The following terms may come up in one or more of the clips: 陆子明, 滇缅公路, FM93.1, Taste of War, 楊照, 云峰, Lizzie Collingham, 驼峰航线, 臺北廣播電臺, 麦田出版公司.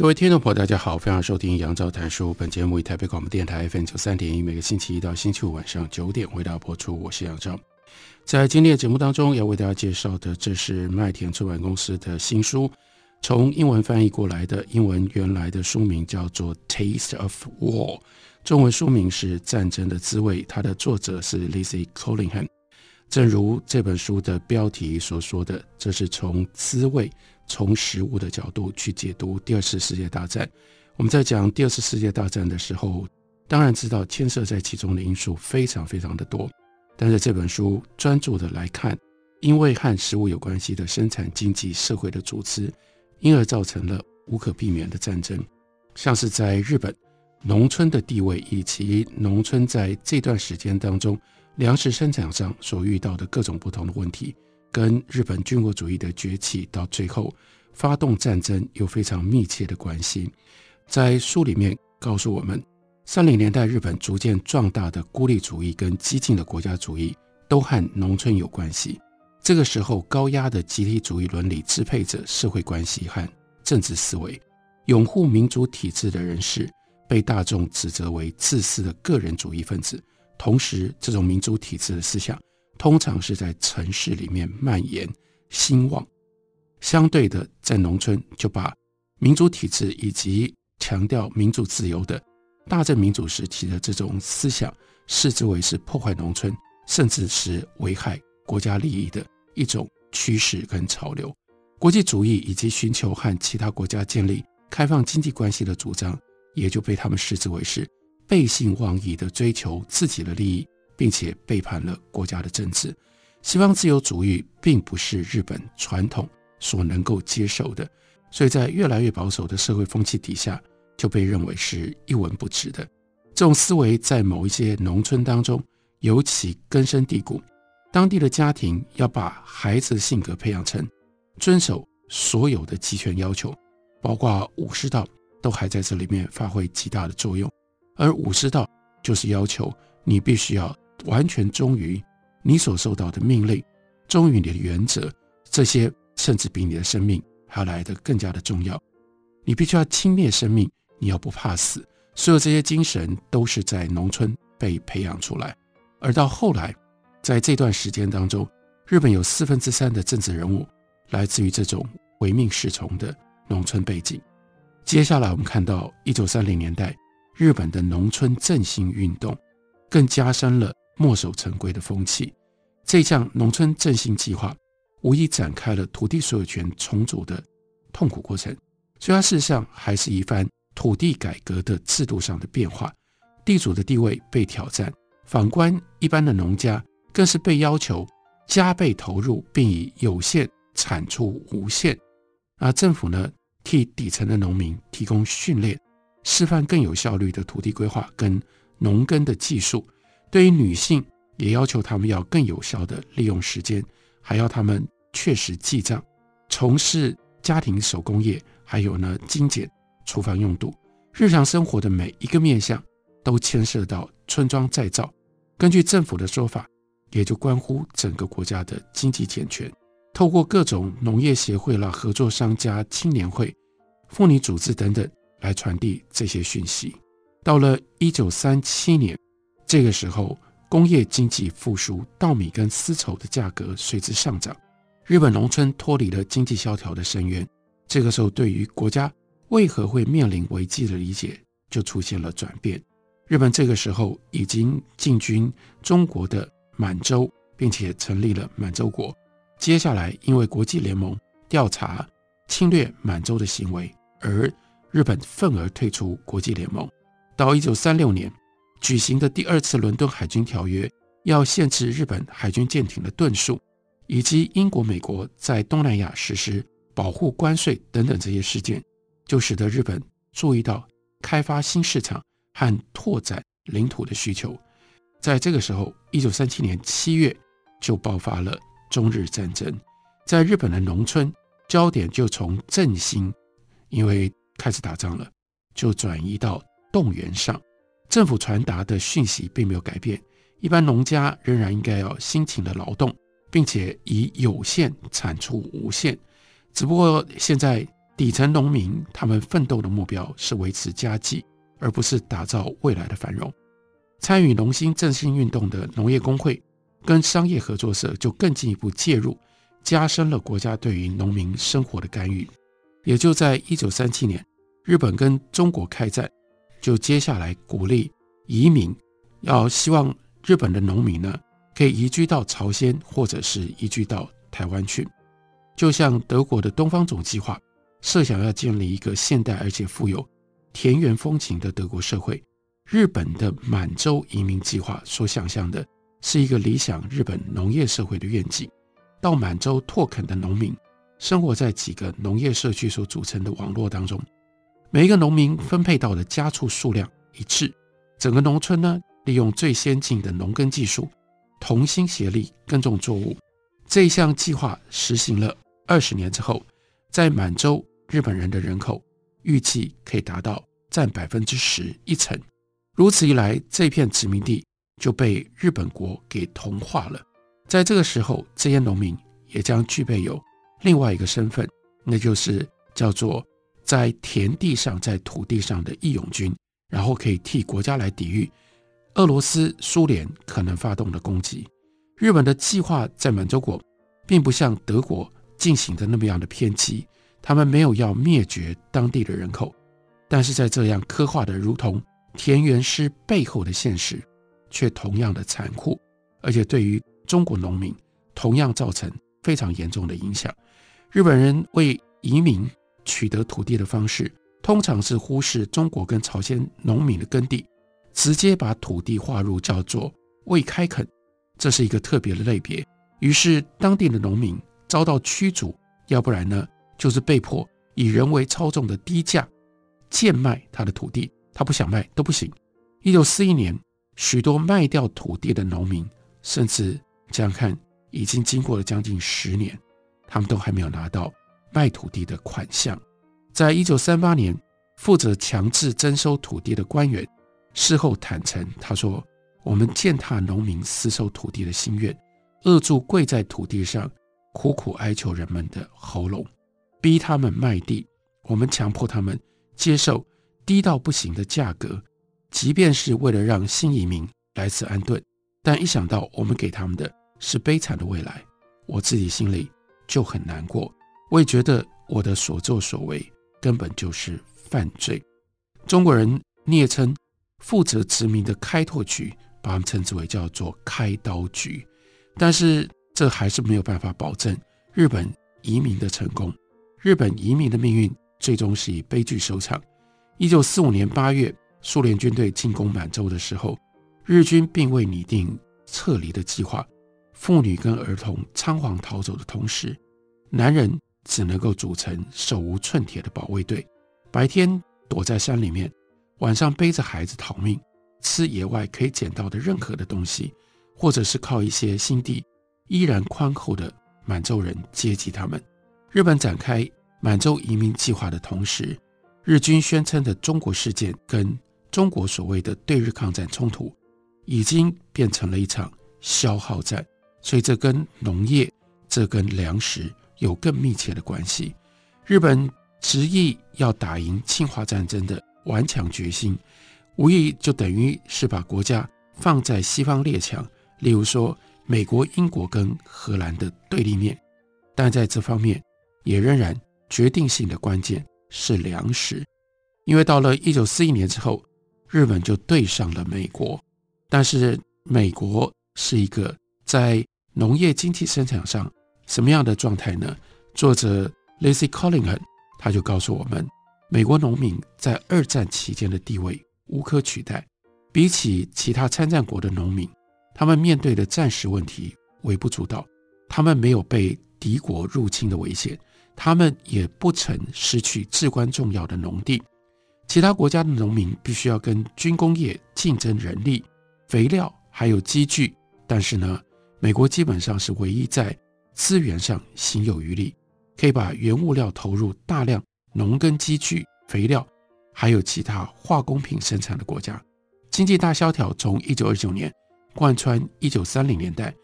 各位听众朋友，大家好，非常收听杨照谈书。本节目以台北广播电台 FM93.1 每个星期一到星期五晚上9点为大家播出，我是杨照。在今天的节目当中，要为大家介绍的，这是麦田出版公司的新书，从英文翻译过来的，英文原来的书名叫做 Taste of War， 中文书名是《战争的滋味》，它的作者是 Lizzie Collingham。 正如这本书的标题所说的，这是从滋味，从食物的角度去解读第二次世界大战。我们在讲第二次世界大战的时候，当然知道牵涉在其中的因素非常非常的多，但是这本书专注的来看，因为和食物有关系的生产经济社会的组织，因而造成了无可避免的战争。像是在日本，农村的地位以及农村在这段时间当中粮食生产上所遇到的各种不同的问题，跟日本军国主义的崛起到最后发动战争有非常密切的关系。在书里面告诉我们，30年代日本逐渐壮大的孤立主义跟激进的国家主义都和农村有关系。这个时候高压的集体主义伦理支配着社会关系和政治思维，拥护民主体制的人士被大众指责为自私的个人主义分子，同时这种民主体制的思想通常是在城市里面蔓延兴旺，相对的在农村就把民主体制以及强调民主自由的大正民主时期的这种思想视之为是破坏农村甚至是危害国家利益的一种趋势跟潮流。国际主义以及寻求和其他国家建立开放经济关系的主张也就被他们视之为是背信忘义的追求自己的利益，并且背叛了国家的政治。西方自由主义并不是日本传统所能够接受的，所以在越来越保守的社会风气底下，就被认为是一文不值的。这种思维在某一些农村当中尤其根深蒂固，当地的家庭要把孩子的性格培养成遵守所有的集权要求，包括武士道都还在这里面发挥极大的作用。而武士道就是要求你必须要完全忠于你所受到的命令，忠于你的原则，这些甚至比你的生命还要来得更加的重要。你必须要轻蔑生命，你要不怕死，所有这些精神都是在农村被培养出来。而到后来，在这段时间当中，日本有3/4的政治人物来自于这种唯命是从的农村背景。接下来我们看到1930年代日本的农村振兴运动更加深了墨守成规的风气。这项农村振兴计划无疑展开了土地所有权重组的痛苦过程，所以它事实上还是一番土地改革的制度上的变化，地主的地位被挑战，反观一般的农家更是被要求加倍投入，并以有限产出无限。而政府呢，替底层的农民提供训练，示范更有效率的土地规划跟农耕的技术，对于女性也要求她们要更有效地利用时间，还要她们确实记账，从事家庭手工业，还有呢精简厨房用度。日常生活的每一个面向都牵涉到村庄再造，根据政府的说法，也就关乎整个国家的经济健全。透过各种农业协会啦、合作商家、青年会、妇女组织等等来传递这些讯息。到了1937年，这个时候工业经济复苏，稻米跟丝绸的价格随之上涨，日本农村脱离了经济萧条的深渊。这个时候对于国家为何会面临危机的理解就出现了转变。日本这个时候已经进军中国的满洲，并且成立了满洲国。接下来因为国际联盟调查侵略满洲的行为，而日本愤而退出国际联盟。到1936年举行的第2次伦敦海军条约要限制日本海军舰艇的吨数，以及英国、美国在东南亚实施保护关税等等这些事件，就使得日本注意到开发新市场和拓展领土的需求。在这个时候1937年7月就爆发了中日战争，在日本的农村焦点就从振兴，因为开始打仗了，就转移到动员上。政府传达的讯息并没有改变，一般农家仍然应该要辛勤的劳动，并且以有限产出无限，只不过现在底层农民他们奋斗的目标是维持家计，而不是打造未来的繁荣。参与农心振兴运动的农业工会跟商业合作社就更进一步介入，加深了国家对于农民生活的干预。也就在1937年，日本跟中国开战，就接下来鼓励移民，要希望日本的农民呢可以移居到朝鲜或者是移居到台湾去。就像德国的东方总计划设想要建立一个现代而且富有田园风情的德国社会，日本的满洲移民计划所想象的是一个理想日本农业社会的愿景。到满洲拓垦的农民生活在几个农业社区所组成的网络当中，每一个农民分配到的家畜数量一致，整个农村呢利用最先进的农耕技术同心协力耕种作物。这项计划实行了20年之后，在满洲日本人的人口预计可以达到占 10%， 一成。如此一来，这片殖民地就被日本国给同化了。在这个时候，这些农民也将具备有另外一个身份，那就是叫做在田地上、在土地上的义勇军，然后可以替国家来抵御俄罗斯、苏联可能发动的攻击。日本的计划在满洲国并不像德国进行的那么样的偏激，他们没有要灭绝当地的人口，但是在这样刻画的如同田园诗背后的现实却同样的残酷，而且对于中国农民同样造成非常严重的影响。日本人为移民取得土地的方式通常是忽视中国跟朝鲜农民的耕地，直接把土地划入叫做未开垦，这是一个特别的类别。于是当地的农民遭到驱逐，要不然呢就是被迫以人为操纵的低价贱卖他的土地，他不想卖都不行。1941年许多卖掉土地的农民，甚至这样看已经经过了将近10年，他们都还没有拿到卖土地的款项。在1938年，负责强制征收土地的官员事后坦承，他说我们践踏农民私收土地的心愿，扼住跪在土地上苦苦哀求人们的喉咙，逼他们卖地，我们强迫他们接受低到不行的价格，即便是为了让新移民来此安顿，但一想到我们给他们的是悲惨的未来，我自己心里就很难过，我也觉得我的所作所为根本就是犯罪。中国人蔑称负责殖民的开拓局，把他们称之为叫做开刀局，但是这还是没有办法保证日本移民的成功。日本移民的命运最终是以悲剧收场。1945年8月苏联军队进攻满洲的时候，日军并未拟定撤离的计划，妇女跟儿童仓皇逃走的同时，男人只能够组成手无寸铁的保卫队，白天躲在山里面，晚上背着孩子逃命，吃野外可以捡到的任何的东西，或者是靠一些心地依然宽厚的满洲人接济他们。日本展开满洲移民计划的同时，日军宣称的中国事件跟中国所谓的对日抗战冲突已经变成了一场消耗战，所以这跟农业、这跟粮食有更密切的关系。日本执意要打赢侵华战争的顽强决心，无疑就等于是把国家放在西方列强，例如说美国、英国跟荷兰的对立面，但在这方面也仍然决定性的关键是粮食。因为到了1941年之后，日本就对上了美国，但是美国是一个在农业经济生产上什么样的状态呢？作者 Lizzie Collingham 他就告诉我们，美国农民在二战期间的地位无可取代，比起其他参战国的农民，他们面对的战时问题微不足道，他们没有被敌国入侵的危险，他们也不曾失去至关重要的农地。其他国家的农民必须要跟军工业竞争人力、肥料还有机具，但是呢，美国基本上是唯一在资源上行有余力，可以把原物料投入大量农耕机具、肥料还有其他化工品生产的国家。经济大萧条从1929年贯穿1930年代，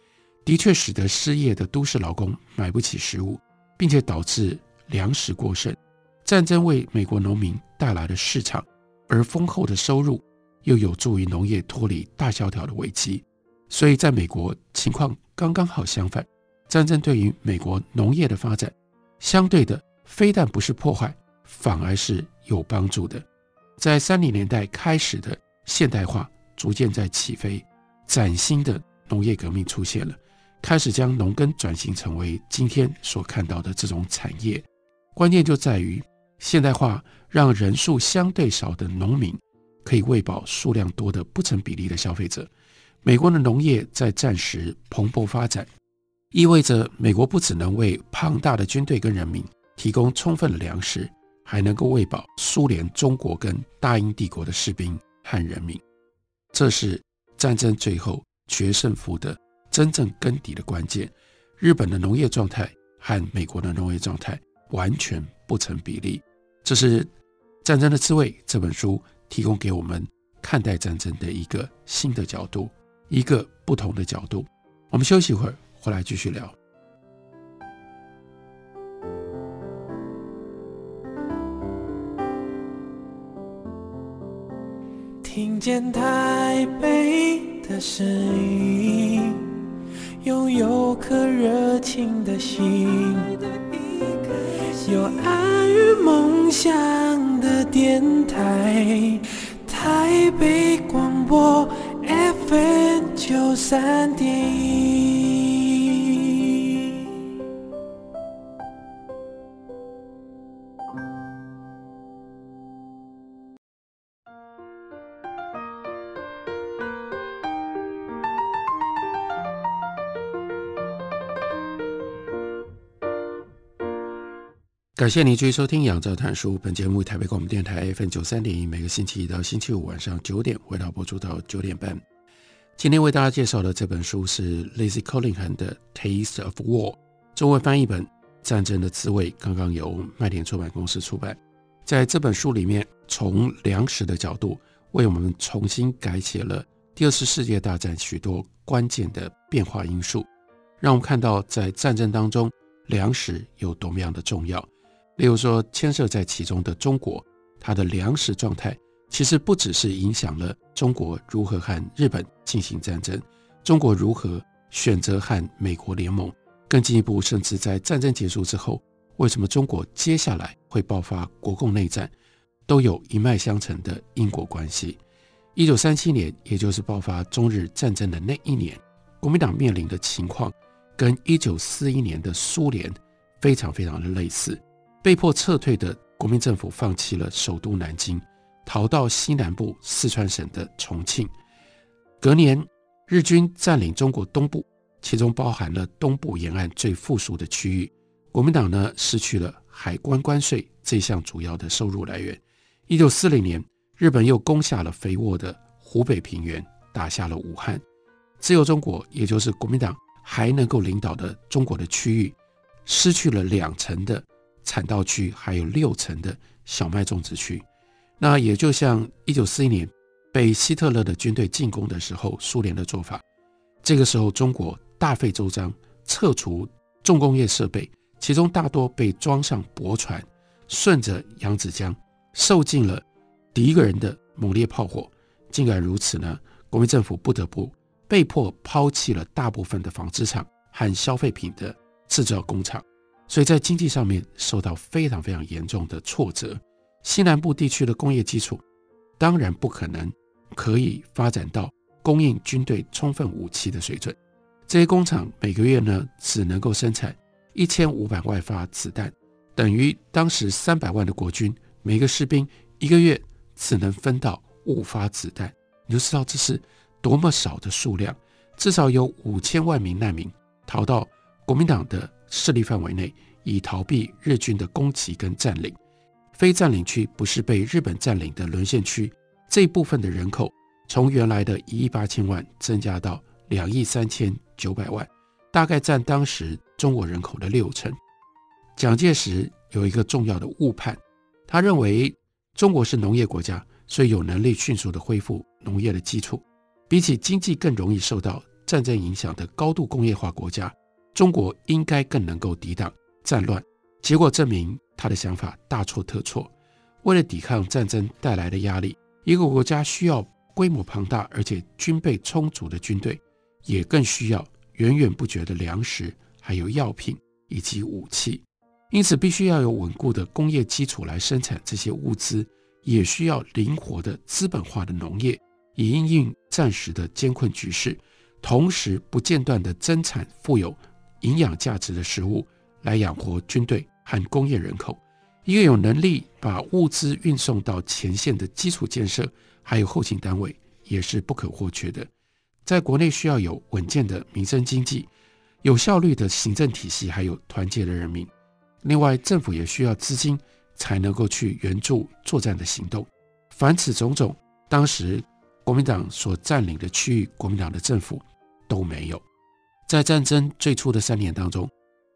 的确使得失业的都市劳工买不起食物，并且导致粮食过剩。战争为美国农民带来了市场，而丰厚的收入又有助于农业脱离大萧条的危机。所以在美国情况刚刚好相反，战争对于美国农业的发展相对的非但不是破坏，反而是有帮助的。在30年代开始的现代化逐渐在起飞，崭新的农业革命出现了，开始将农耕转型成为今天所看到的这种产业。关键就在于现代化让人数相对少的农民可以喂饱数量多的不成比例的消费者。美国的农业在战时蓬勃发展，意味着美国不只能为庞大的军队跟人民提供充分的粮食，还能够喂饱苏联、中国跟大英帝国的士兵和人民。这是战争最后决胜负的真正根底的关键。日本的农业状态和美国的农业状态完全不成比例。这是《战争的滋味》这本书提供给我们看待战争的一个新的角度，一个不同的角度。我们休息一会儿，回来继续聊。听见台北的声音，拥有颗热情的心，有爱与梦想的电台，台北广播 FM93.1。 感谢您继续收听《仰照谈书》。本节目台北广播电台 FM93.1 每个星期一到星期五晚上9点为大家播出到9点半。今天为大家介绍的这本书是 Lizzie Collingham 的 Taste of War， 中文翻译本《战争的滋味》，刚刚由麦田出版公司出版。在这本书里面，从粮食的角度为我们重新改写了第二次世界大战许多关键的变化因素，让我们看到在战争当中粮食有多么样的重要。例如说，牵涉在其中的中国，它的粮食状态其实不只是影响了中国如何和日本进行战争，中国如何选择和美国联盟，更进一步甚至在战争结束之后，为什么中国接下来会爆发国共内战，都有一脉相承的因果关系。1937年，也就是爆发中日战争的那一年，国民党面临的情况跟1941年的苏联非常非常的类似。被迫撤退的国民政府放弃了首都南京，逃到西南部四川省的重庆。隔年，日军占领中国东部，其中包含了东部沿岸最富庶的区域。国民党呢，失去了海关关税这项主要的收入来源。1940年，日本又攻下了肥沃的湖北平原，打下了武汉。自由中国，也就是国民党还能够领导的中国的区域，失去了20%的产稻区还有60%的小麦种植区。那也就像1941年被希特勒的军队进攻的时候苏联的做法，这个时候中国大费周章撤除重工业设备，其中大多被装上驳船，顺着扬子江受尽了敌人的猛烈炮火。尽管如此呢，国民政府不得不被迫抛弃了大部分的纺织厂和消费品的制造工厂，所以在经济上面受到非常非常严重的挫折。西南部地区的工业基础当然不可能可以发展到供应军队充分武器的水准，这些工厂每个月呢只能够生产1500万发子弹，等于当时300万的国军每个士兵一个月只能分到5发子弹。你就知道这是多么少的数量。至少有5000万名难民逃到国民党的势力范围内，以逃避日军的攻击跟占领。非占领区不是被日本占领的沦陷区，这一部分的人口从原来的1亿8千万增加到2亿3900万，大概占当时中国人口的60%。蒋介石有一个重要的误判，他认为中国是农业国家，所以有能力迅速地恢复农业的基础。比起经济更容易受到战争影响的高度工业化国家，中国应该更能够抵挡战乱。结果证明他的想法大错特错。为了抵抗战争带来的压力，一个国家需要规模庞大而且军备充足的军队，也更需要源源不绝的粮食还有药品以及武器，因此必须要有稳固的工业基础来生产这些物资，也需要灵活的资本化的农业，以因应战时的艰困局势，同时不间断地增产富有营养价值的食物来养活军队和工业人口。一个有能力把物资运送到前线的基础建设还有后勤单位也是不可或缺的。在国内需要有稳健的民生经济，有效率的行政体系，还有团结的人民。另外政府也需要资金才能够去援助作战的行动。凡此种种，当时国民党所占领的区域，国民党的政府都没有。在战争最初的3年当中，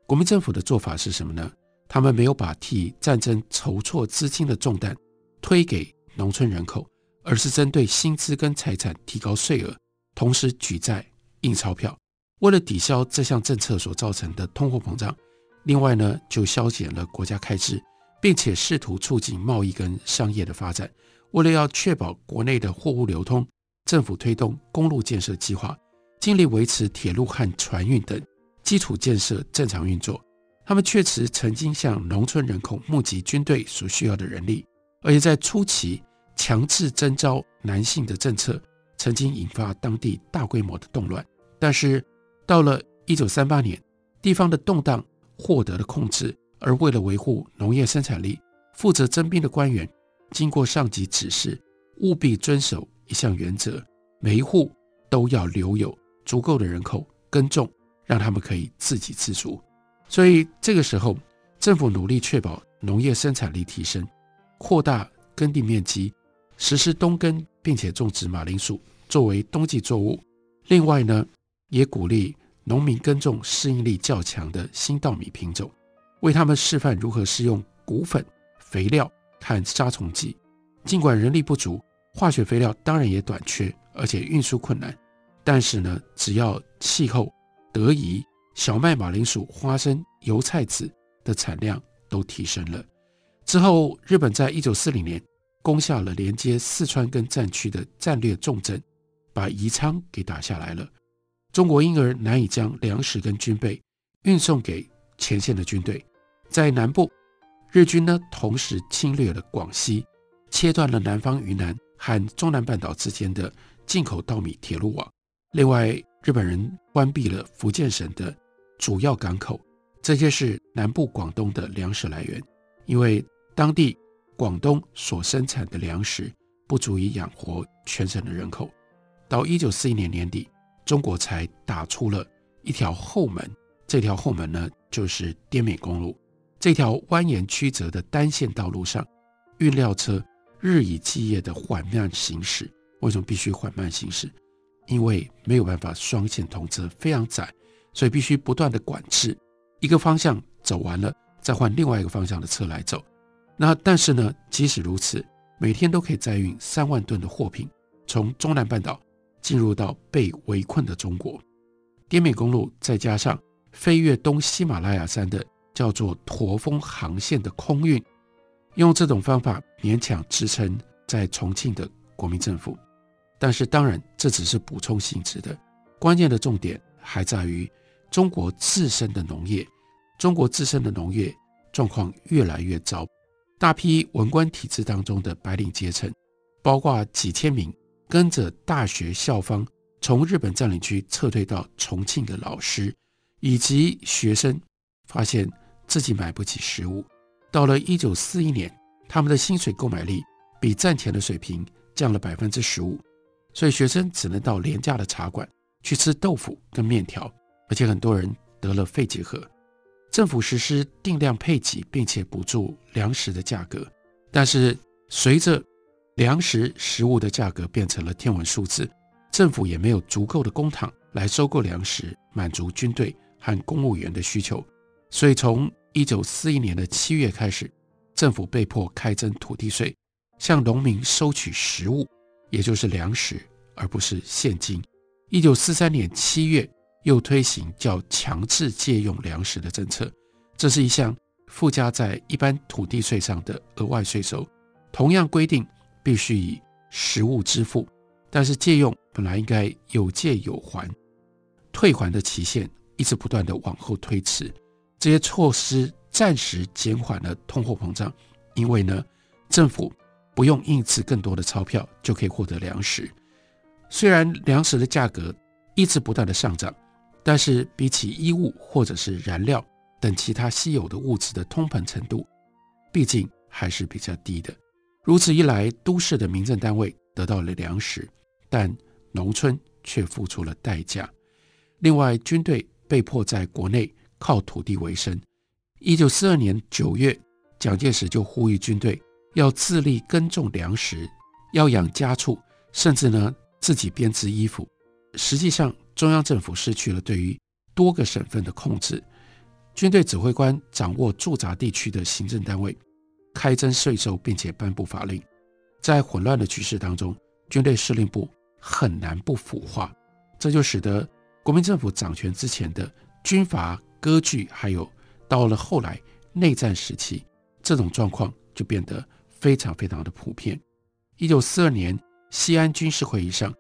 国民政府的做法是什么呢？他们没有把替战争筹措资金的重担推给农村人口，而是针对薪资跟财产提高税额，同时举债印钞票。为了抵消这项政策所造成的通货膨胀，另外呢，就削减了国家开支，并且试图促进贸易跟商业的发展。为了要确保国内的货物流通，政府推动公路建设计划，尽力维持铁路和船运等基础建设正常运作。他们确实曾经向农村人口募集军队所需要的人力，而且在初期强制征召男性的政策曾经引发当地大规模的动乱。但是到了1938年，地方的动荡获得了控制，而为了维护农业生产力，负责征兵的官员经过上级指示，务必遵守一项原则，每一户都要留有足够的人口耕种，让他们可以自给自足。所以这个时候政府努力确保农业生产力提升，扩大耕地面积，实施冬耕，并且种植马铃薯作为冬季作物。另外呢，也鼓励农民耕种适应力较强的新稻米品种，为他们示范如何使用骨粉、肥料和杀虫剂。尽管人力不足，化学肥料当然也短缺，而且运输困难，但是呢，只要气候得宜，小麦、马铃薯、花生、油菜籽的产量都提升了。之后日本在1940年攻下了连接四川跟战区的战略重镇，把宜昌给打下来了。中国因而难以将粮食跟军备运送给前线的军队。在南部，日军呢同时侵略了广西，切断了南方云南和中南半岛之间的进口稻米铁路网。另外日本人关闭了福建省的主要港口，这些是南部广东的粮食来源，因为当地广东所生产的粮食不足以养活全省的人口。到1941年年底，中国才打出了一条后门，这条后门呢就是滇缅公路。这条蜿蜒曲折的单线道路上，运料车日以继夜的缓慢行驶。为什么必须缓慢行驶？因为没有办法双线通车，非常窄，所以必须不断的管制，一个方向走完了再换另外一个方向的车来走。那但是呢，即使如此，每天都可以载运3万吨的货品从中南半岛进入到被围困的中国。滇缅公路再加上飞越东喜马拉雅山的叫做驼峰航线的空运，用这种方法勉强支撑在重庆的国民政府。但是当然这只是补充性质的，关键的重点还在于中国自身的农业。中国自身的农业状况越来越糟，大批文官体制当中的白领阶层，包括几千名跟着大学校方从日本占领区撤退到重庆的老师以及学生，发现自己买不起食物。到了1941年，他们的薪水购买力比战前的水平降了 15%， 所以学生只能到廉价的茶馆去吃豆腐跟面条，而且很多人得了肺结核。政府实施定量配给，并且补助粮食的价格，但是随着粮食食物的价格变成了天文数字，政府也没有足够的公帑来收购粮食，满足军队和公务员的需求。所以从1941年的7月开始，政府被迫开征土地税，向农民收取食物，也就是粮食，而不是现金。1943年7月又推行叫强制借用粮食的政策，这是一项附加在一般土地税上的额外税收，同样规定必须以实物支付，但是借用本来应该有借有还，退还的期限一直不断的往后推迟。这些措施暂时减缓了通货膨胀，因为呢，政府不用印制更多的钞票就可以获得粮食。虽然粮食的价格一直不断的上涨，但是比起衣物或者是燃料等其他稀有的物质的通膨程度，毕竟还是比较低的。如此一来，都市的民政单位得到了粮食，但农村却付出了代价。另外，军队被迫在国内靠土地为生。1942年9月，蒋介石就呼吁军队要自力耕种粮食，要养家畜，甚至呢自己编织衣服。实际上，中央政府失去了对于多个省份的控制，军队指挥官掌握驻扎地区的行政单位，开征税收并且颁布法令。在混乱的局势当中，军队司令部很难不腐化，这就使得国民政府掌权之前的军阀割据，还有到了后来内战时期，这种状况就变得非常非常的普遍。1942年西安军事会议上，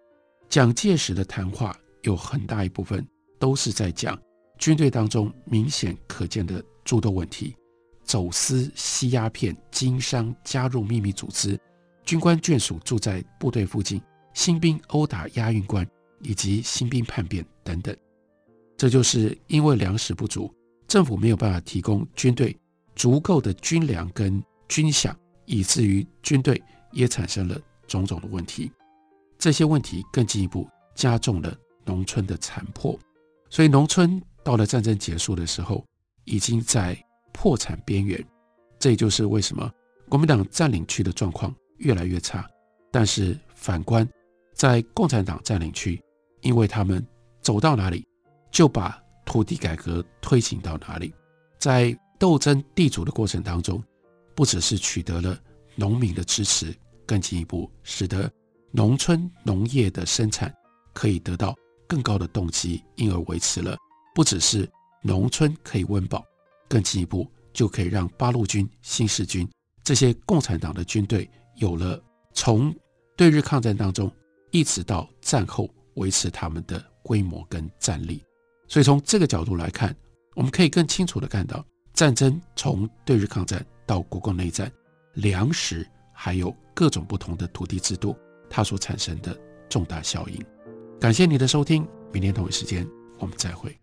蒋介石的谈话有很大一部分都是在讲军队当中明显可见的诸多问题，走私、吸鸦片、经商、加入秘密组织、军官眷属住在部队附近、新兵殴打押运官以及新兵叛变等等。这就是因为粮食不足，政府没有办法提供军队足够的军粮跟军饷，以至于军队也产生了种种的问题。这些问题更进一步加重了农村的残破，所以农村到了战争结束的时候已经在破产边缘。这也就是为什么国民党占领区的状况越来越差，但是反观在共产党占领区，因为他们走到哪里就把土地改革推行到哪里，在斗争地主的过程当中，不只是取得了农民的支持，更进一步使得农村农业的生产可以得到更高的动机，因而维持了不只是农村可以温饱，更进一步就可以让八路军、新四军这些共产党的军队有了从对日抗战当中一直到战后维持他们的规模跟战力。所以从这个角度来看，我们可以更清楚地看到，战争从对日抗战到国共内战，粮食还有各种不同的土地制度，它所产生的重大效应。感谢你的收听，明天同一时间我们再会。